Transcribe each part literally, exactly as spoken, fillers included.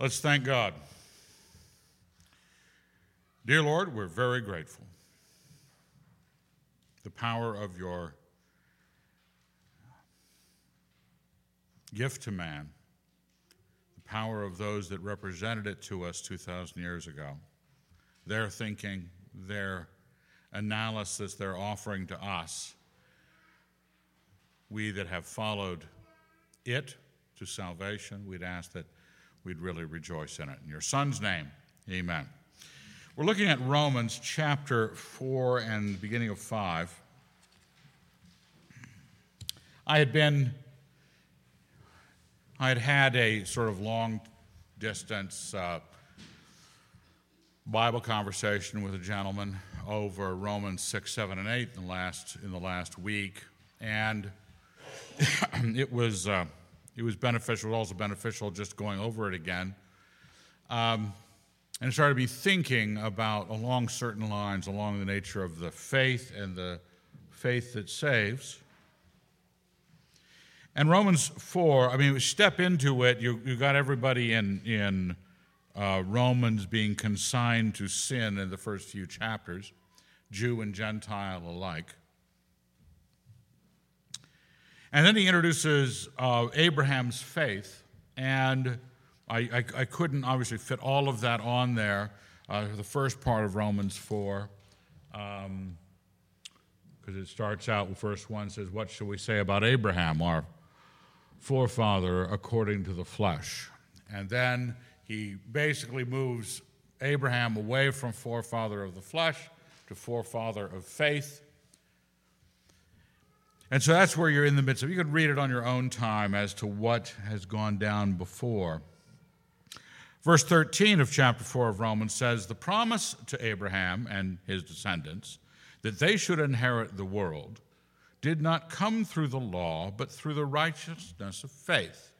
Let's thank God. Dear Lord, we're very grateful. The power of your gift to man, the power of those that represented it to us two thousand years ago, their thinking, their analysis, their offering to us, we that have followed it to salvation, we'd ask that we'd really rejoice in it. In your Son's name, amen. We're looking at Romans chapter four and the beginning of five. I had been, I had had a sort of long-distance uh, Bible conversation with a gentleman over Romans six, seven, and eight in the last, in the last week, and it was uh, it was beneficial. It was also beneficial just going over it again. Um, And I started to be thinking about, along certain lines, along the nature of the faith and the faith that saves. And Romans four, I mean, step into it, you you got everybody in, in uh, Romans being consigned to sin in the first few chapters, Jew and Gentile alike. And then he introduces uh, Abraham's faith, and I, I, I couldn't obviously fit all of that on there, uh, the first part of Romans four, because um, it starts out with verse one, says, what shall we say about Abraham, our forefather, according to the flesh? And then he basically moves Abraham away from forefather of the flesh to forefather of faith. And so that's where you're in the midst of. You could read it on your own time as to what has gone down before. Verse thirteen of chapter four of Romans says, the promise to Abraham and his descendants that they should inherit the world did not come through the law, but through the righteousness of faith.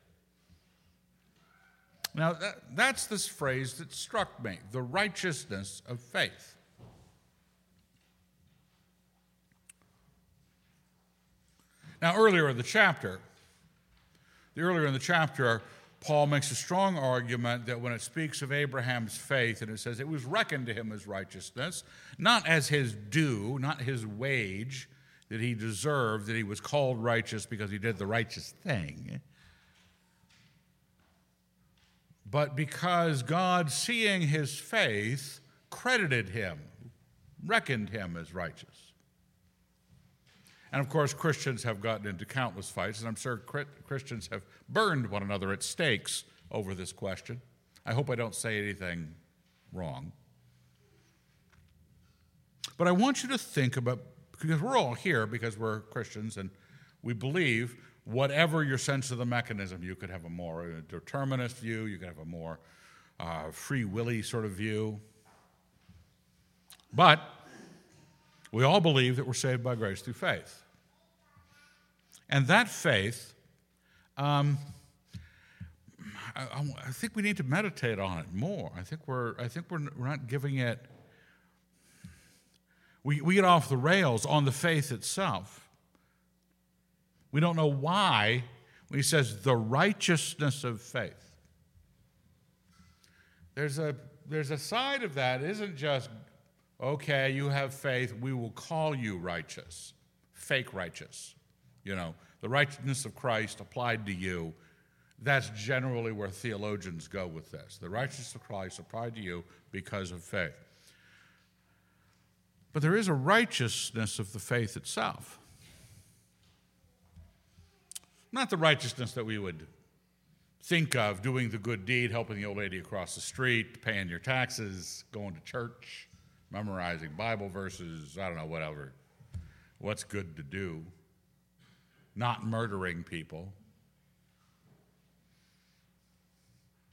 Now, that, that's this phrase that struck me, the righteousness of faith. Now, earlier in the chapter, the earlier in the chapter, Paul makes a strong argument that when it speaks of Abraham's faith, and it says it was reckoned to him as righteousness, not as his due, not his wage that he deserved, that he was called righteous because he did the righteous thing, but because God, seeing his faith, credited him, reckoned him as righteous. And, of course, Christians have gotten into countless fights, and I'm sure Christians have burned one another at stakes over this question. I hope I don't say anything wrong. But I want you to think about, because we're all here because we're Christians and we believe whatever your sense of the mechanism, you could have a more determinist view, you could have a more uh, free-willy sort of view. But we all believe that we're saved by grace through faith. And that faith, um, I, I think we need to meditate on it more. I think we're, I think we're, we're not giving it, we, we get off the rails on the faith itself. We don't know why when he says the righteousness of faith. There's a, there's a side of that isn't just, okay, you have faith, we will call you righteous, fake righteous. You know, the righteousness of Christ applied to you, that's generally where theologians go with this. The righteousness of Christ applied to you because of faith. But there is a righteousness of the faith itself. Not the righteousness that we would think of, doing the good deed, helping the old lady across the street, paying your taxes, going to church, memorizing Bible verses, I don't know, whatever. What's good to do? Not murdering people.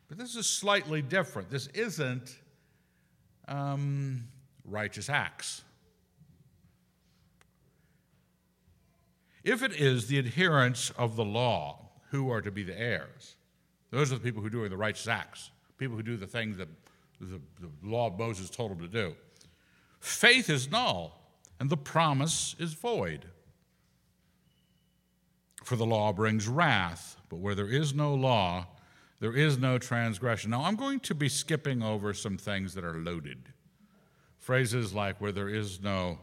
But this is slightly different. This isn't um, righteous acts. If it is the adherents of the law who are to be the heirs, those are the people who do the righteous acts, people who do the things that the, the law of Moses told them to do. Faith is null, and the promise is void. For the law brings wrath, but where there is no law, There is no transgression. Now, I'm going to be skipping over some things that are loaded. Phrases like where there is no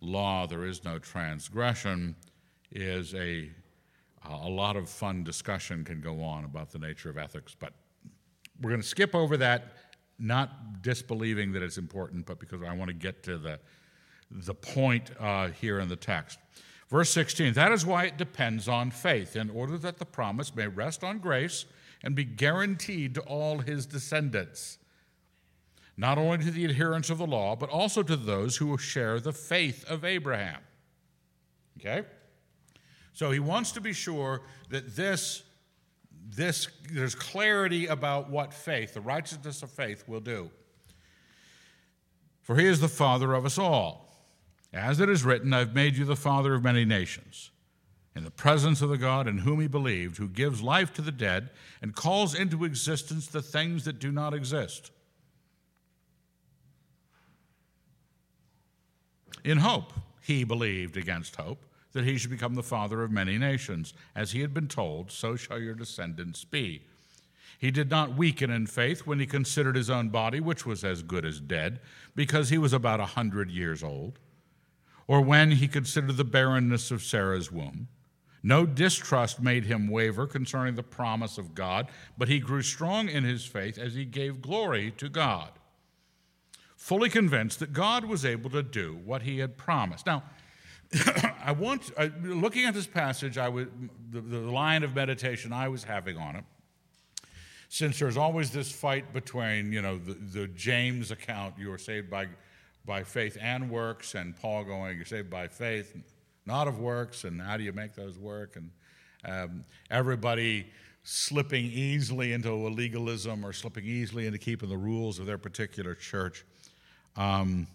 law, there is no transgression, is a, a lot of fun discussion can go on about the nature of ethics. But we're going to skip over that, not disbelieving that it's important, but because I want to get to the, the point uh, here in the text. Verse sixteen, that is why it depends on faith, in order that the promise may rest on grace and be guaranteed to all his descendants, not only to the adherents of the law, but also to those who will share the faith of Abraham. Okay? So he wants to be sure that this, this there's clarity about what faith, the righteousness of faith, will do. For he is the father of us all. As it is written, I've made you the father of many nations. In the presence of the God in whom he believed, who gives life to the dead and calls into existence the things that do not exist. In hope, he believed against hope that he should become the father of many nations. As he had been told, so shall your descendants be. He did not weaken in faith when he considered his own body, which was as good as dead, because he was about a hundred years old, or when he considered the barrenness of Sarah's womb. No distrust made him waver concerning the promise of God, but he grew strong in his faith as he gave glory to God, fully convinced that God was able to do what he had promised. Now, I want, uh, looking at this passage, I was, the, the line of meditation I was having on it, since there's always this fight between, you know, the, the James account, you are saved by, by faith and works, and Paul going, you're saved by faith, not of works, and how do you make those work, and um, everybody slipping easily into a legalism or slipping easily into keeping the rules of their particular church. Um,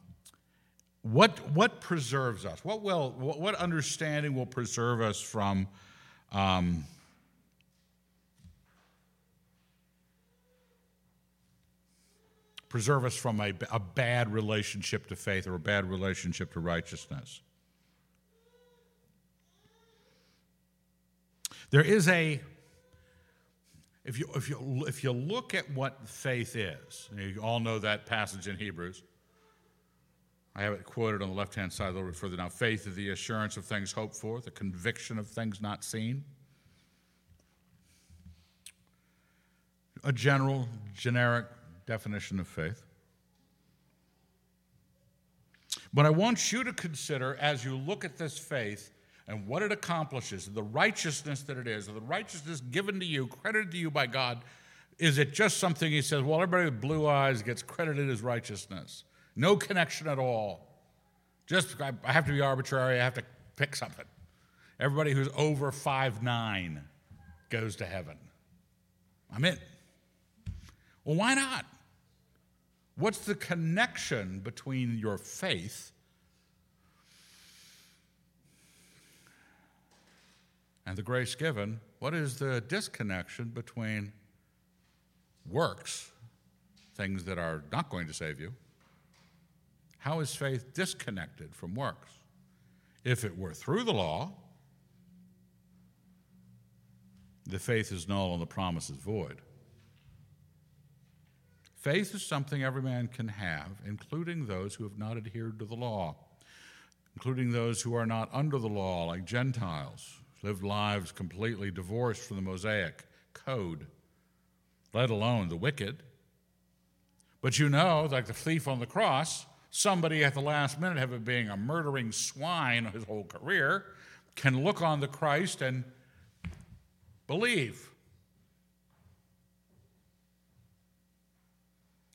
what what preserves us? What will what understanding will preserve us from um, preserve us from a, a bad relationship to faith or a bad relationship to righteousness? There is a if you if you if you look at what faith is, and you all know that passage in Hebrews. I have it quoted on the left-hand side a little bit further now. Faith is the assurance of things hoped for, the conviction of things not seen. A general, generic definition of faith. But I want you to consider, as you look at this faith and what it accomplishes, the righteousness that it is, the righteousness given to you, credited to you by God, is it just something he says, well, everybody with blue eyes gets credited as righteousness? No connection at all. Just, I have to be arbitrary. I have to pick something. Everybody who's over five nine goes to heaven. I'm in. Well, why not? What's the connection between your faith and the grace given? What is the disconnection between works, things that are not going to save you? How is faith disconnected from works? If it were through the law, the faith is null and the promise is void. Faith is something every man can have, including those who have not adhered to the law, including those who are not under the law, like Gentiles, lived lives completely divorced from the Mosaic code, let alone the wicked. But you know, like the thief on the cross, somebody at the last minute, having been a murdering swine his whole career, can look on the Christ and believe.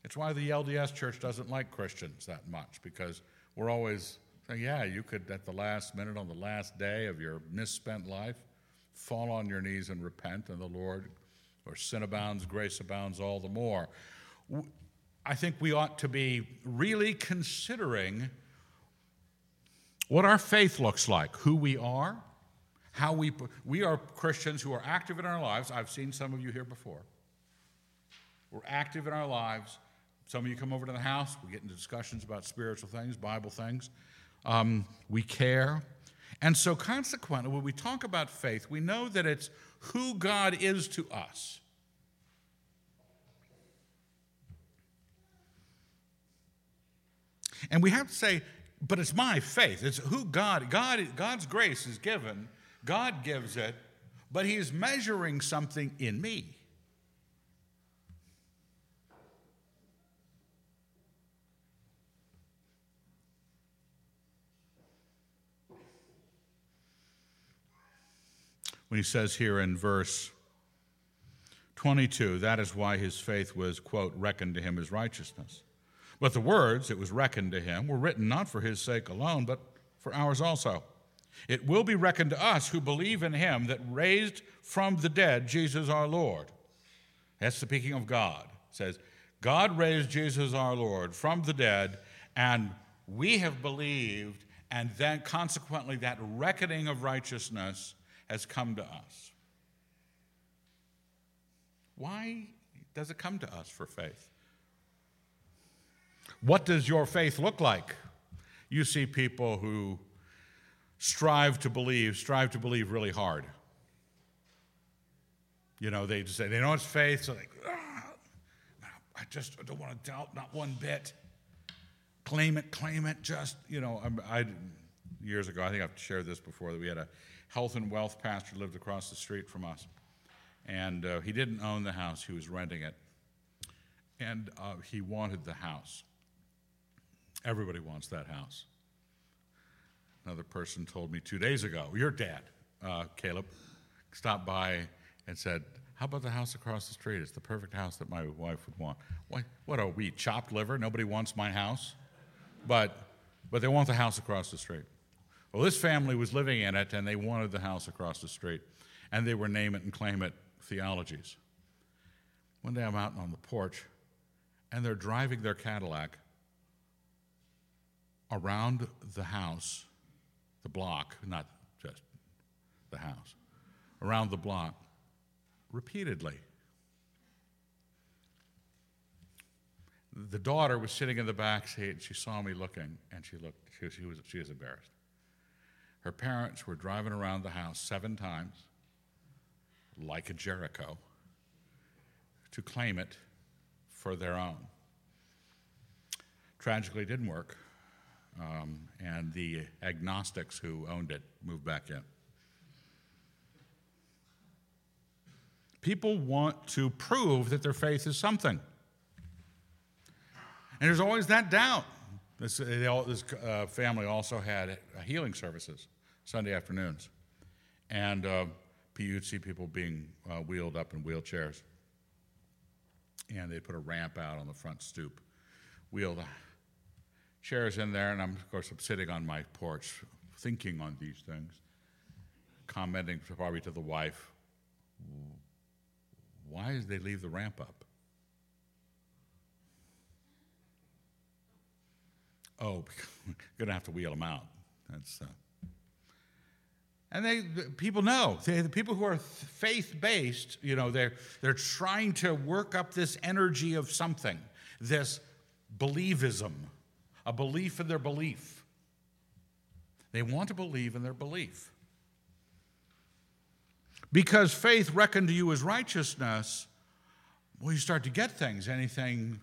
It's why the L D S church doesn't like Christians that much, because we're always saying, yeah, you could at the last minute, on the last day of your misspent life, fall on your knees and repent, and the Lord, or sin abounds, grace abounds all the more. I think we ought to be really considering what our faith looks like, who we are, how we we are Christians who are active in our lives. I've seen some of you here before. We're active in our lives. Some of you come over to the house. We get into discussions about spiritual things, Bible things. Um, we care. And so consequently, when we talk about faith, we know that it's who God is to us. And we have to say, but it's my faith. It's who God, God, God's grace is given. God gives it, but he is measuring something in me. When he says here in verse twenty-two, that is why his faith was, quote, reckoned to him as righteousness. But the words, it was reckoned to him, were written not for his sake alone, but for ours also. It will be reckoned to us who believe in him that raised from the dead Jesus our Lord. That's speaking of God. It says, God raised Jesus our Lord from the dead, and we have believed, and then consequently that reckoning of righteousness has come to us. Why does it come to us for faith? What does your faith look like? You see people who strive to believe, strive to believe really hard. You know, they just say, they know it's faith, so they, ah, I just don't want to doubt, not one bit. Claim it, claim it, just, you know, I, I years ago, I think I've shared this before, that we had a health and wealth pastor lived across the street from us. And uh, he didn't own the house, he was renting it. And uh, he wanted the house. Everybody wants that house. Another person told me two days ago, your dad, uh, Caleb, stopped by and said, how about the house across the street? It's the perfect house that my wife would want. Why, what are we, chopped liver? Nobody wants my house. But, but they want the house across the street. Well, this family was living in it, and they wanted the house across the street, and they were name it and claim it theologies. One day I'm out on the porch, and they're driving their Cadillac around the house, the block, not just the house, around the block repeatedly. The daughter was sitting in the back seat, and she saw me looking, and she looked, she, she was she was embarrassed. Her parents were driving around the house seven times, like a Jericho, to claim it for their own. Tragically, it didn't work, um, and the agnostics who owned it moved back in. People want to prove that their faith is something. And there's always that doubt. This, they all, this uh, family also had healing services Sunday afternoons. And uh, you'd see people being uh, wheeled up in wheelchairs. And they put a ramp out on the front stoop, wheel the chairs in there, and I'm, of course, I'm sitting on my porch thinking on these things, commenting probably to the wife, why did they leave the ramp up? Oh, we're going to have to wheel them out. That's uh... And they the people know. They, the people who are faith-based, you know, they're, they're trying to work up this energy of something, this believism, a belief in their belief. They want to believe in their belief. Because faith reckoned to you as righteousness, well, you start to get things. Anything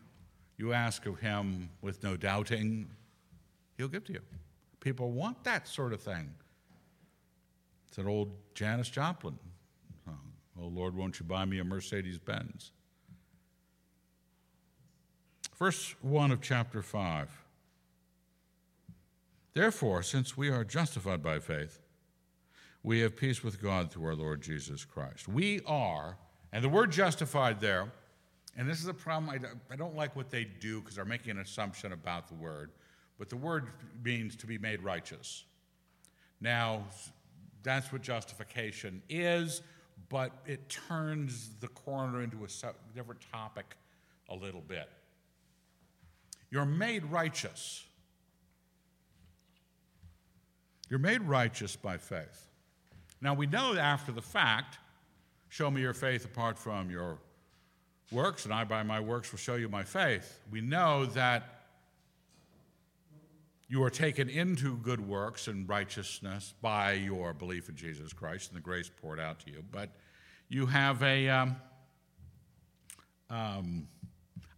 you ask of him with no doubting, he'll give to you. People want that sort of thing. It's an old Janis Joplin song. Oh, Lord, won't you buy me a Mercedes-Benz? Verse one of chapter five. Therefore, since we are justified by faith, we have peace with God through our Lord Jesus Christ. We are, and the word justified there, and this is a problem, I, I don't like what they do because they're making an assumption about the word, but the word means to be made righteous. Now, that's what justification is, but it turns the corner into a different topic a little bit. You're made righteous. You're made righteous by faith. Now, we know after the fact, show me your faith apart from your works, and I by my works will show you my faith. We know that you are taken into good works and righteousness by your belief in Jesus Christ and the grace poured out to you, but you have a um, um,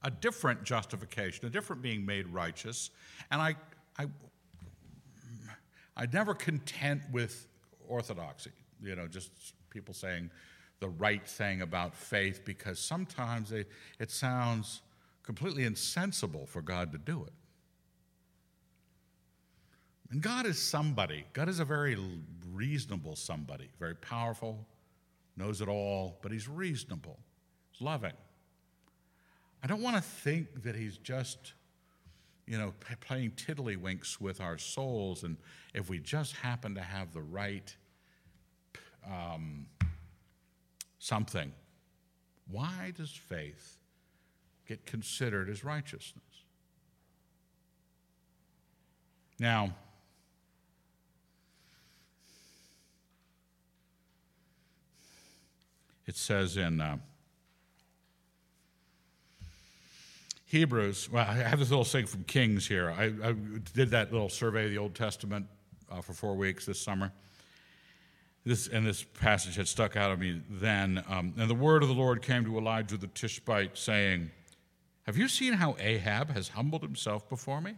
a different justification, a different being made righteous. And I, I, I never content with orthodoxy, you know, just people saying the right thing about faith, because sometimes they, it sounds completely insensible for God to do it. And God is somebody. God is a very reasonable somebody, very powerful, knows it all, but he's reasonable, he's loving. I don't want to think that he's just, you know, playing tiddlywinks with our souls, and if we just happen to have the right um, something. Why does faith get considered as righteousness? Now, it says in uh, Hebrews, well, I have this little thing from Kings here. I, I did that little survey of the Old Testament uh, for four weeks this summer. This and this passage had stuck out of me then. Um, and the word of the Lord came to Elijah the Tishbite, saying, "Have you seen how Ahab has humbled himself before me?"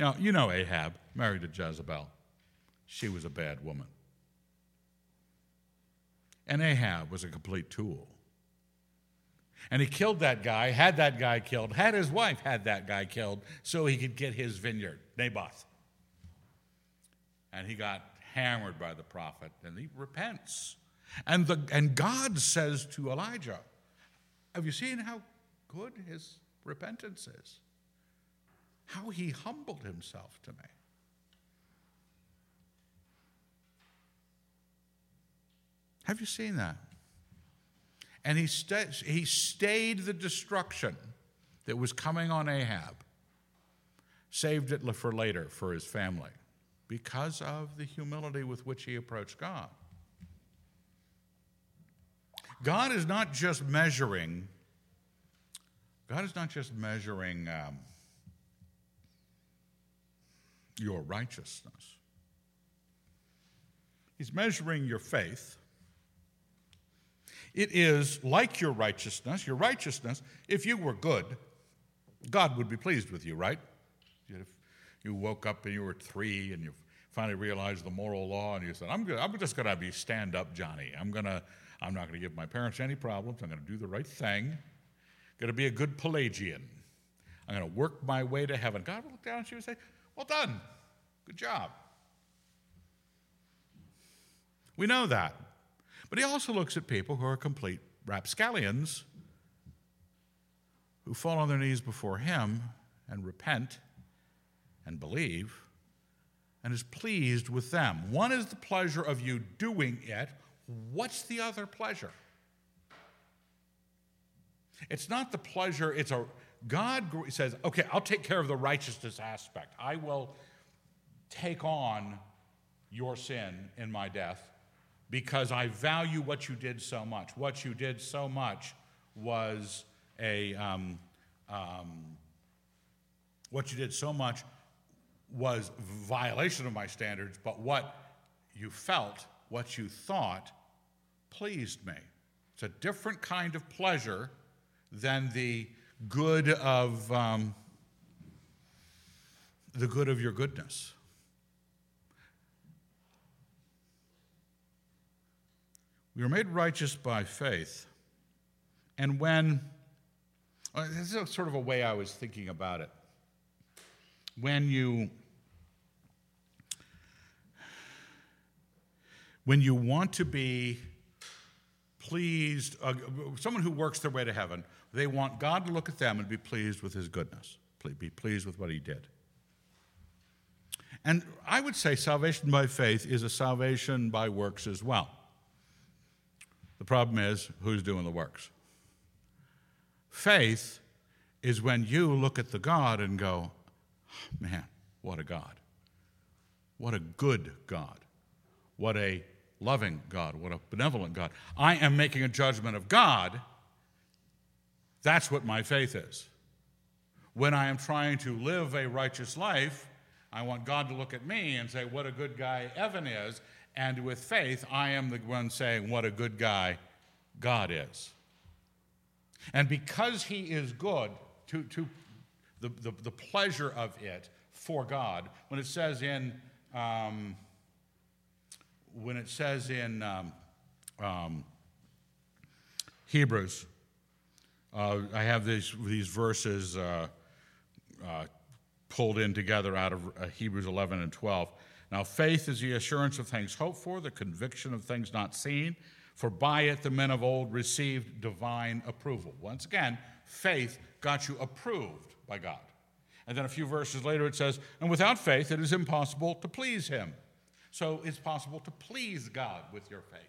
Now, you know Ahab, married to Jezebel. She was a bad woman. And Ahab was a complete tool. And he killed that guy, had that guy killed, had his wife had that guy killed so he could get his vineyard, Naboth. And he got hammered by the prophet, and he repents. And, the, and God says to Elijah, "Have you seen how good his repentance is? How he humbled himself to me." Have you seen that? And he, st- he stayed the destruction that was coming on Ahab, saved it for later for his family, because of the humility with which he approached God. God is not just measuring, God is not just measuring um, your righteousness. He's measuring your faith. It is like your righteousness. Your righteousness, if you were good, God would be pleased with you, right? If you woke up and you were three and you finally realized the moral law and you said, I'm, gonna, I'm just going to be stand-up Johnny. I'm, gonna, I'm not going to give my parents any problems. I'm going to do the right thing. I'm going to be a good Pelagian. I'm going to work my way to heaven. God would look down at you and say, "Well done. Good job." We know that. But he also looks at people who are complete rapscallions, who fall on their knees before him and repent and believe, and is pleased with them. One is the pleasure of you doing it. What's the other pleasure? It's not the pleasure, it's a, God says, "Okay, I'll take care of the righteousness aspect. I will take on your sin in my death, because I value what you did so much. What you did so much was a um, um, what you did so much was violation of my standards, but what you felt, what you thought, pleased me." It's a different kind of pleasure than the good of um, the good of your goodness. We are made righteous by faith. And when, this is sort of a way I was thinking about it. When you, when you want to be pleased, uh, someone who works their way to heaven, they want God to look at them and be pleased with his goodness, be pleased with what he did. And I would say salvation by faith is a salvation by works as well. The problem is, who's doing the works? Faith is when you look at the God and go, "Man, what a God. What a good God. What a loving God. What a benevolent God. I am making a judgment of God." That's what my faith is. When I am trying to live a righteous life, I want God to look at me and say, "What a good guy Evan is." And with faith, I am the one saying what a good guy God is. And because he is good, to, to the, the, the pleasure of it for God, when it says in, um, when it says in um, um, Hebrews, uh, I have these, these verses uh, uh, pulled in together out of uh, Hebrews eleven and twelve. Now, faith is the assurance of things hoped for, the conviction of things not seen, for by it the men of old received divine approval. Once again, faith got you approved by God. And then a few verses later it says, and without faith it is impossible to please him. So it's possible to please God with your faith.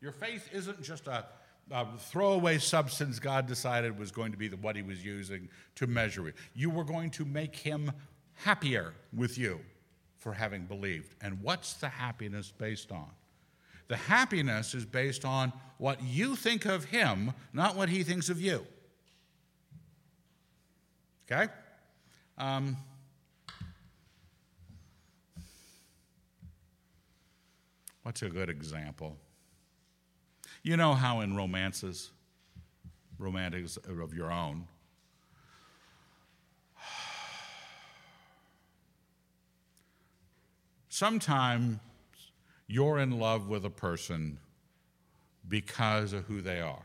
Your faith isn't just a, a throwaway substance God decided was going to be the, what he was using to measure it. You were going to make him happier with you for having believed. And what's the happiness based on? The happiness is based on what you think of him, not what he thinks of you. Okay? Um, what's a good example? You know how in romances, romantics of your own, sometimes you're in love with a person because of who they are.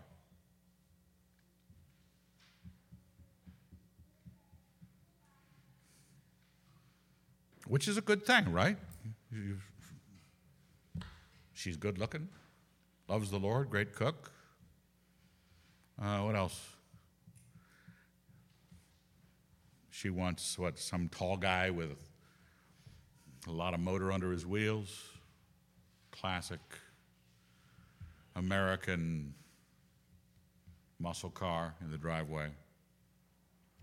Which is a good thing, right? She's good looking, loves the Lord, great cook. Uh, what else? She wants, what, some tall guy with a lot of motor under his wheels. Classic American muscle car in the driveway.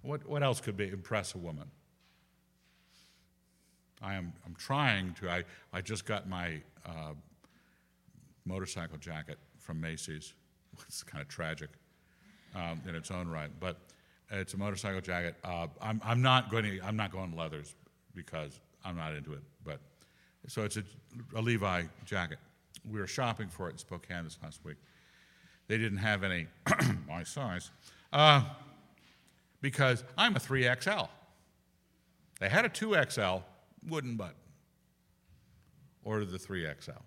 What what else could be impress a woman? I am I'm trying to. I, I just got my uh, motorcycle jacket from Macy's. It's kind of tragic um, in its own right, but it's a motorcycle jacket. Uh, I'm I'm not going to, I'm not going leathers because I'm not into it, but. So it's a, a Levi jacket. We were shopping for it in Spokane this last week. They didn't have any my size uh, because I'm a three X L. They had a two X L, wooden butt. Ordered the three X L.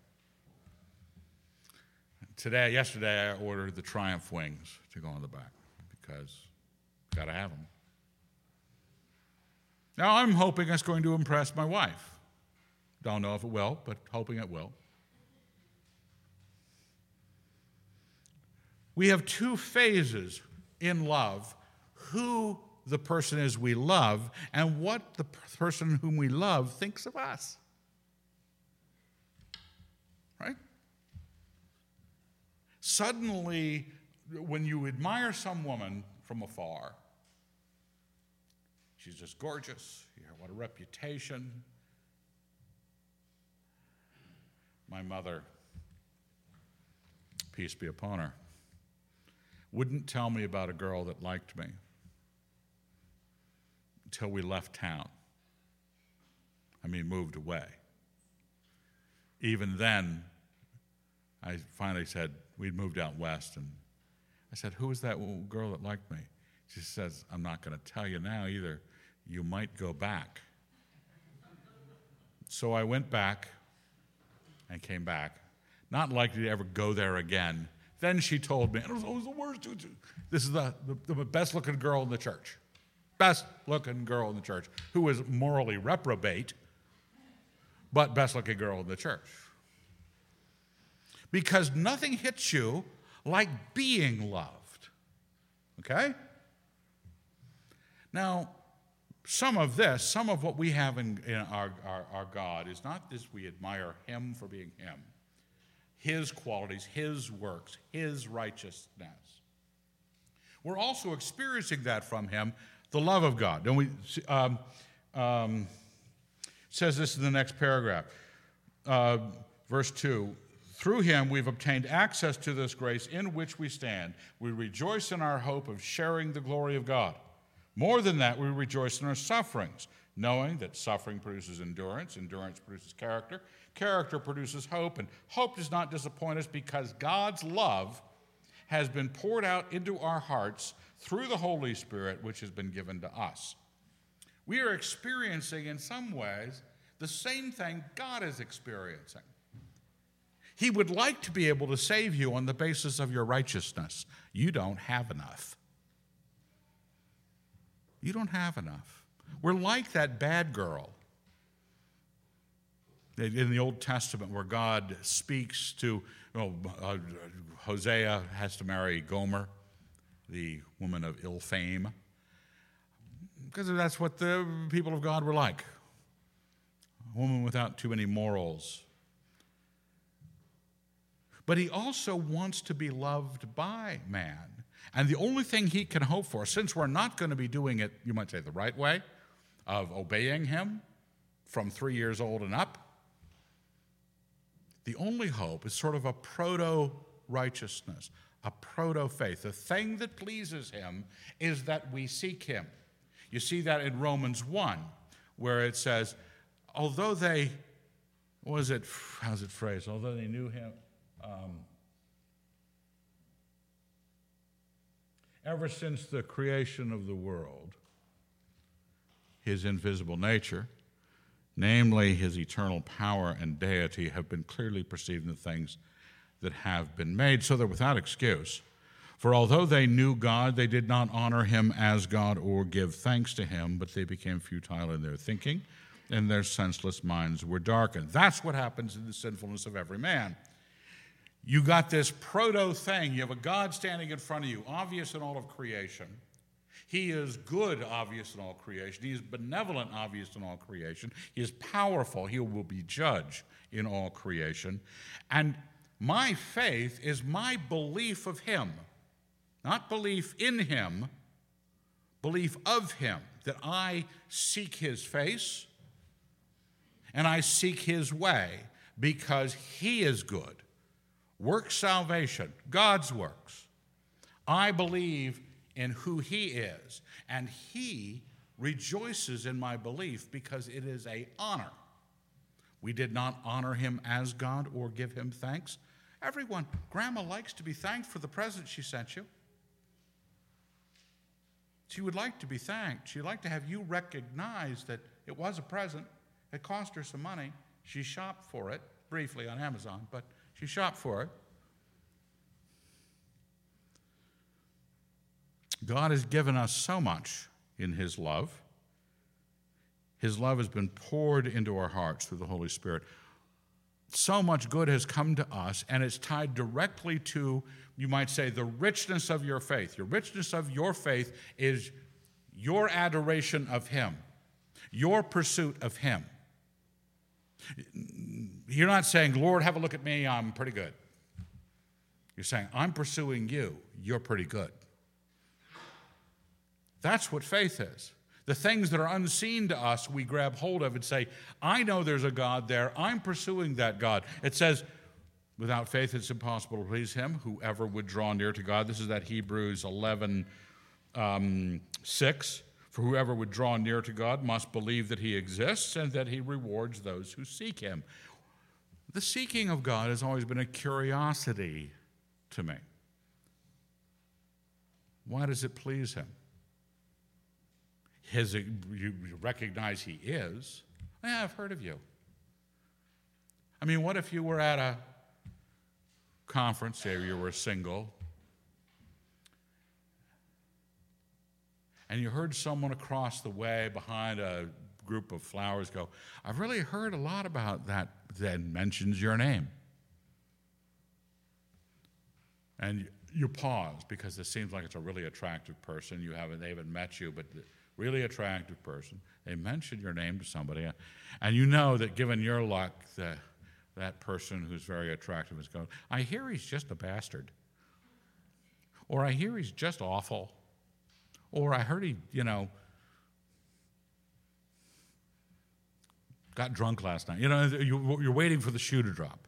Today, yesterday, I ordered the Triumph wings to go on the back because got to have them. Now I'm hoping that's going to impress my wife. Don't know if it will, but hoping it will. We have two phases in love, who the person is we love and what the person whom we love thinks of us. Right? Suddenly, when you admire some woman from afar, she's just gorgeous, you know, what a reputation. My mother, peace be upon her, wouldn't tell me about a girl that liked me until we left town. I mean, moved away. Even then, I finally said, we'd moved out west, and I said, who was that girl that liked me? She says, I'm not going to tell you now either. You might go back. So I went back. And came back, not likely to ever go there again. Then she told me, and it was always the worst. This is the, the, the best-looking girl in the church, best-looking girl in the church, who was morally reprobate, but best-looking girl in the church. Because nothing hits you like being loved, okay? Now, some of this, some of what we have in, in our, our, our God is not this we admire him for being him, his qualities, his works, his righteousness. We're also experiencing that from him, the love of God. Don't we? Um, um, says this in the next paragraph, uh, verse two. Through him we've obtained access to this grace in which we stand. We rejoice in our hope of sharing the glory of God. More than that, we rejoice in our sufferings, knowing that suffering produces endurance, endurance produces character, character produces hope, and hope does not disappoint us because God's love has been poured out into our hearts through the Holy Spirit, which has been given to us. We are experiencing, in some ways, the same thing God is experiencing. He would like to be able to save you on the basis of your righteousness. You don't have enough. You don't have enough. We're like that bad girl in the Old Testament where God speaks to, well, uh, Hosea has to marry Gomer, the woman of ill fame, because that's what the people of God were like. A woman without too many morals. But he also wants to be loved by man. And the only thing he can hope for, since we're not going to be doing it, you might say, the right way, of obeying him from three years old and up, the only hope is sort of a proto-righteousness, a proto-faith. The thing that pleases him is that we seek him. You see that in Romans one, where it says, although they, what is it, how's it phrased? Although they knew him, um, ever since the creation of the world, his invisible nature, namely his eternal power and deity, have been clearly perceived in the things that have been made, so they're without excuse. For although they knew God, they did not honor him as God or give thanks to him, but they became futile in their thinking, and their senseless minds were darkened. That's what happens in the sinfulness of every man. You got this proto thing. You have a God standing in front of you, obvious in all of creation. He is good, obvious in all creation. He is benevolent, obvious in all creation. He is powerful. He will be judge in all creation. And my faith is my belief of him. Not belief in him, belief of him, that I seek his face and I seek his way because he is good. Work salvation, God's works. I believe in who he is, and he rejoices in my belief because it is an honor. We did not honor him as God or give him thanks. Everyone, Grandma likes to be thanked for the present she sent you. She would like to be thanked. She'd like to have you recognize that it was a present. It cost her some money. She shopped for it briefly on Amazon, but she shopped for it. God has given us so much in his love. His love has been poured into our hearts through the Holy Spirit. So much good has come to us, and it's tied directly to, you might say, the richness of your faith. Your richness of your faith is your adoration of him, your pursuit of him. You're not saying, Lord, have a look at me, I'm pretty good. You're saying, I'm pursuing you, you're pretty good. That's what faith is. The things that are unseen to us, we grab hold of and say, I know there's a God there. I'm pursuing that God. It says, without faith, it's impossible to please him. Whoever would draw near to God. This is that Hebrews eleven, um, six. For whoever would draw near to God must believe that he exists and that he rewards those who seek him. The seeking of God has always been a curiosity to me. Why does it please him? His, you recognize he is. Yeah, I've heard of you. I mean, what if you were at a conference, say you were single, and you heard someone across the way behind a group of flowers go, I've really heard a lot about that, then mentions your name. And you pause because it seems like it's a really attractive person. You haven't, they haven't met you, but... really attractive person, they mention your name to somebody, and you know that given your luck, the, that person who's very attractive is going, I hear he's just a bastard, or I hear he's just awful, or I heard he, you know, got drunk last night. You know, you're waiting for the shoe to drop.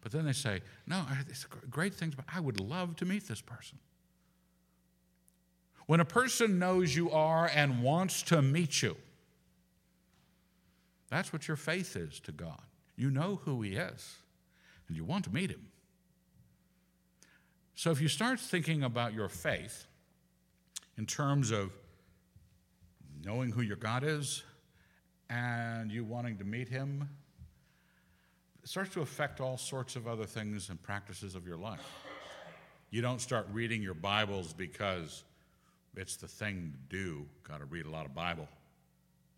But then they say, no, it's great things, but I would love to meet this person. When a person knows you are and wants to meet you, that's what your faith is to God. You know who he is, and you want to meet him. So if you start thinking about your faith in terms of knowing who your God is and you wanting to meet him, it starts to affect all sorts of other things and practices of your life. You don't start reading your Bibles because it's the thing to do. Got to read a lot of Bible.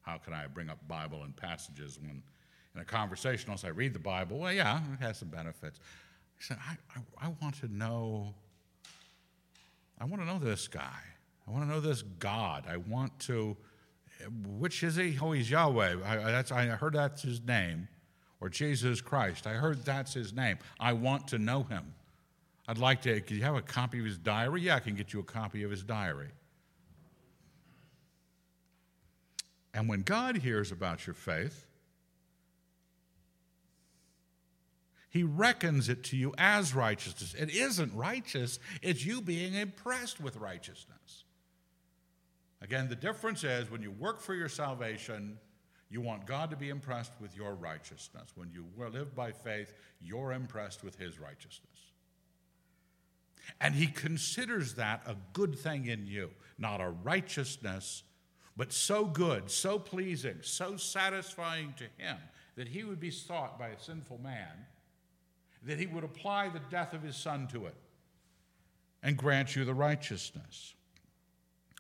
How can I bring up Bible and passages when in a conversation I'll say, read the Bible? Well, yeah, it has some benefits. I said, I, I, I want to know, I want to know this guy. I want to know this God. I want to, which is he? Oh, he's Yahweh. I, that's, I heard that's his name. Or Jesus Christ. I heard that's his name. I want to know him. I'd like to, can you have a copy of his diary? Yeah, I can get you a copy of his diary. And when God hears about your faith, he reckons it to you as righteousness. It isn't righteous, it's you being impressed with righteousness. Again, the difference is when you work for your salvation, you want God to be impressed with your righteousness. When you live by faith, you're impressed with his righteousness. And he considers that a good thing in you, not a righteousness, but so good, so pleasing, so satisfying to him that he would be sought by a sinful man, that he would apply the death of his son to it and grant you the righteousness.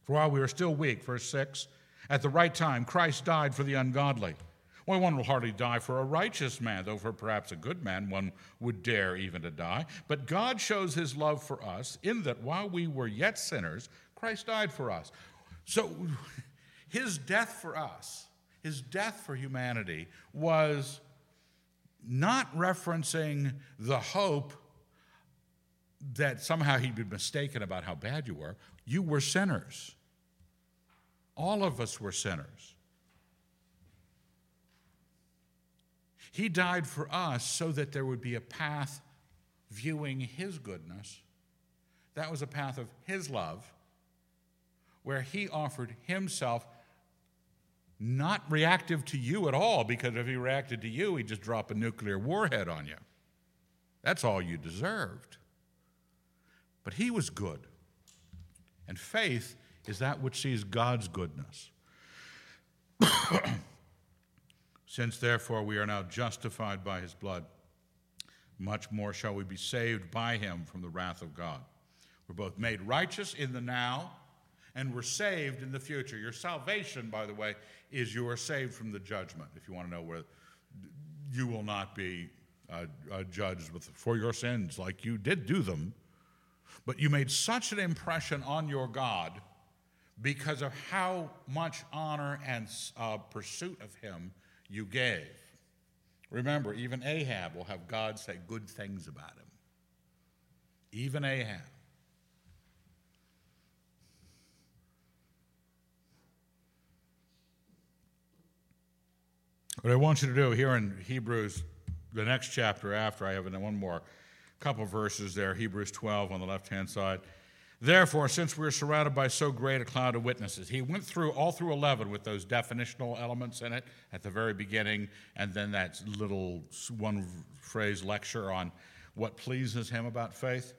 For while we were still weak, verse six, at the right time Christ died for the ungodly. Well, one will hardly die for a righteous man, though for perhaps a good man one would dare even to die. But God shows his love for us in that while we were yet sinners, Christ died for us. So his death for us, his death for humanity, was not referencing the hope that somehow he'd be mistaken about how bad you were. You were sinners. All of us were sinners. He died for us so that there would be a path viewing his goodness. That was a path of his love, where he offered himself, not reactive to you at all, because if he reacted to you, he'd just drop a nuclear warhead on you. That's all you deserved. But he was good. And faith is that which sees God's goodness. Since, therefore, we are now justified by his blood, much more shall we be saved by him from the wrath of God. We're both made righteous in the now, and we're saved in the future. Your salvation, by the way, is you are saved from the judgment. If you want to know where you will not be uh, uh, judged with, for your sins like you did do them, but you made such an impression on your God because of how much honor and uh, pursuit of him you gave. Remember, even Ahab will have God say good things about him. Even Ahab. What I want you to do here in Hebrews, the next chapter after, I have one more couple verses there, Hebrews twelve on the left-hand side. Therefore, since we are surrounded by so great a cloud of witnesses, he went through all through eleven with those definitional elements in it at the very beginning, and then that little one phrase lecture on what pleases him about faith.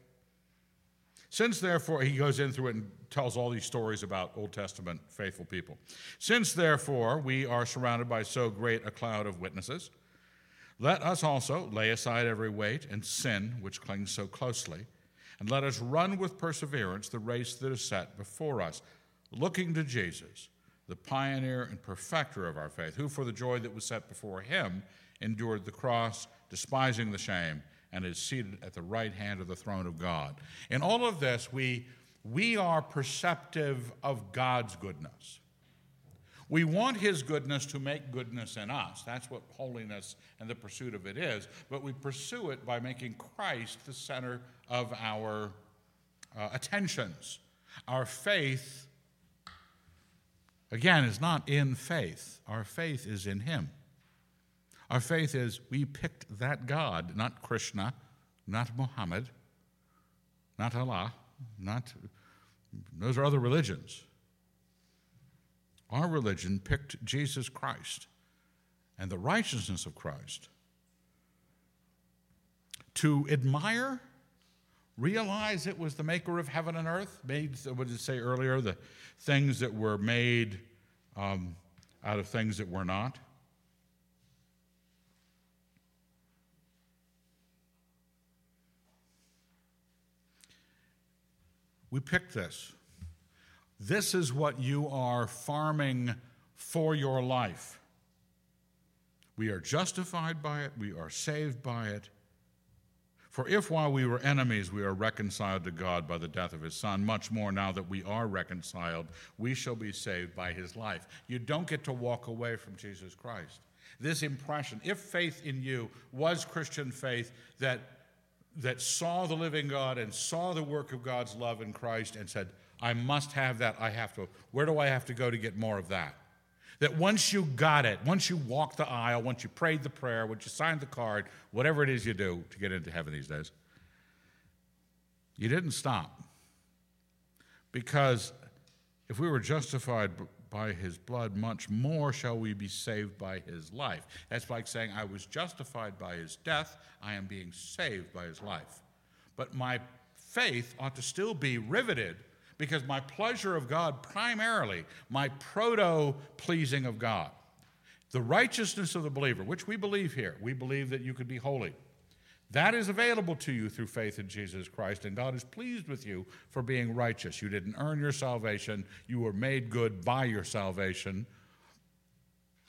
Since, therefore, he goes in through it and tells all these stories about Old Testament faithful people. Since, therefore, we are surrounded by so great a cloud of witnesses, let us also lay aside every weight and sin which clings so closely, and let us run with perseverance the race that is set before us, looking to Jesus, the pioneer and perfecter of our faith, who for the joy that was set before him endured the cross, despising the shame, and is seated at the right hand of the throne of God. In all of this, we, we are perceptive of God's goodness. We want his goodness to make goodness in us. That's what holiness and the pursuit of it is. But we pursue it by making Christ the center of our uh, attentions. Our faith, again, is not in faith. Our faith is in him. Our faith is we picked that God, not Krishna, not Muhammad, not Allah, not those are other religions. Our religion picked Jesus Christ and the righteousness of Christ to admire, Realize it was the maker of heaven and earth, made, what did it say earlier, the things that were made um, out of things that were not. We picked this. This is what you are farming for your life. We are justified by it. We are saved by it. For if while we were enemies, we are reconciled to God by the death of his Son, much more now that we are reconciled, we shall be saved by his life. You don't get to walk away from Jesus Christ. This impression, if faith in you was Christian faith that, that saw the living God and saw the work of God's love in Christ and said, I must have that, I have to, where do I have to go to get more of that? That once you got it, once you walked the aisle, once you prayed the prayer, once you signed the card, whatever it is you do to get into heaven these days, you didn't stop. Because if we were justified by his blood, much more shall we be saved by his life. That's like saying, I was justified by his death, I am being saved by his life. But my faith ought to still be riveted, because my pleasure of God primarily, my proto-pleasing of God, the righteousness of the believer, which we believe here, we believe that you could be holy, that is available to you through faith in Jesus Christ, and God is pleased with you for being righteous. You didn't earn your salvation. You were made good by your salvation.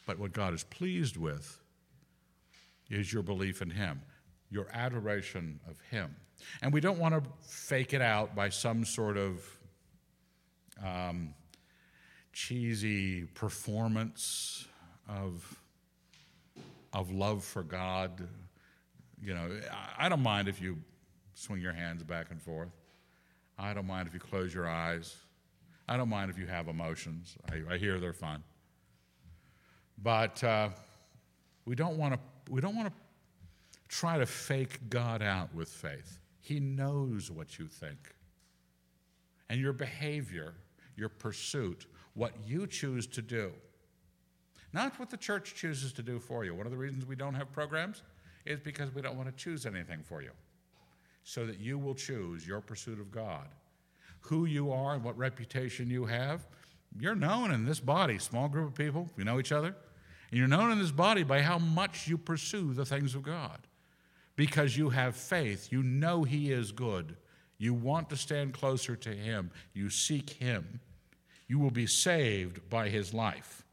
But what God is pleased with is your belief in him, your adoration of him. And we don't want to fake it out by some sort of Um, cheesy performance of of love for God. You know, I, I don't mind if you swing your hands back and forth. I don't mind if you close your eyes. I don't mind if you have emotions. I, I hear they're fun. But uh, we don't want to. We don't want to try to fake God out with faith. He knows what you think. And your behavior, your pursuit, what you choose to do, not what the church chooses to do for you. One of the reasons we don't have programs is because we don't want to choose anything for you, so that you will choose your pursuit of God. Who you are and what reputation you have, you're known in this body, small group of people, we know each other, and you're known in this body by how much you pursue the things of God. Because you have faith, you know he is good. You want to stand closer to him. You seek him. You will be saved by his life.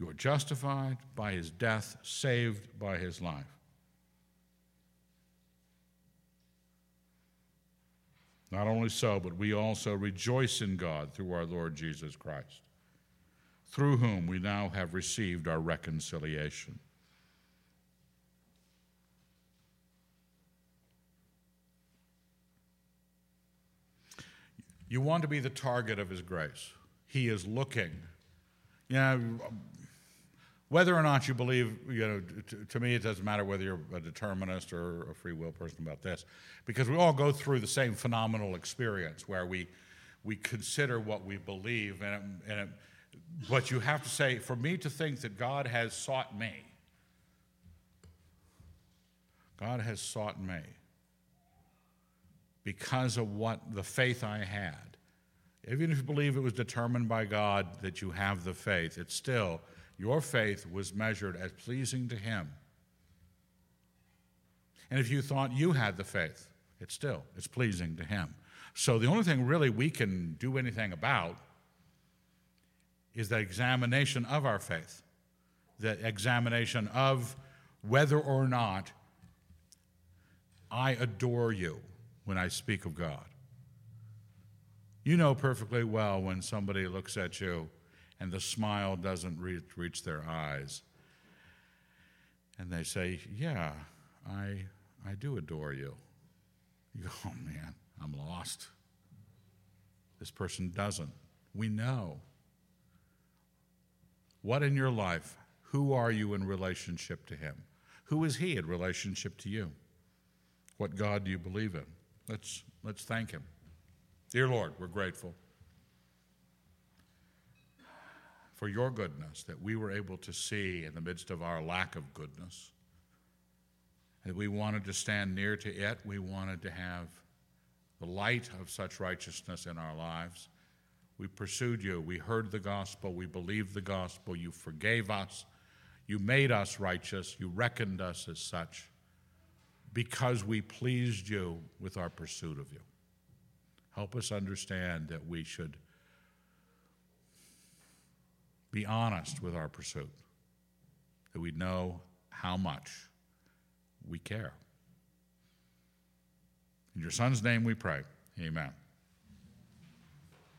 You are justified by his death, saved by his life. Not only so, but we also rejoice in God through our Lord Jesus Christ, through whom we now have received our reconciliation. You want to be the target of his grace. He is looking. You know, whether or not you believe, you know, to, to me it doesn't matter whether you're a determinist or a free will person about this, because we all go through the same phenomenal experience where we we consider what we believe. And it, and it, but you have to say, for me to think that God has sought me, God has sought me. Because of what the faith I had. Even if you believe it was determined by God that you have the faith, it's still, your faith was measured as pleasing to him. And if you thought you had the faith, it's still, it's pleasing to him. So the only thing really we can do anything about is the examination of our faith, the examination of whether or not I adore you. When I speak of God, you know perfectly well when somebody looks at you and the smile doesn't reach, reach their eyes and they say, yeah, I, I do adore you. You go, oh man, I'm lost. This person doesn't. We know. What in your life, who are you in relationship to him? Who is he in relationship to you? What God do you believe in? Let's, let's thank him. Dear Lord, we're grateful for your goodness that we were able to see in the midst of our lack of goodness. And we wanted to stand near to it. We wanted to have the light of such righteousness in our lives. We pursued you. We heard the gospel. We believed the gospel. You forgave us. You made us righteous. You reckoned us as such because we pleased you with our pursuit of you. Help us understand that we should be honest with our pursuit, that we know how much we care. In your Son's name we pray. Amen.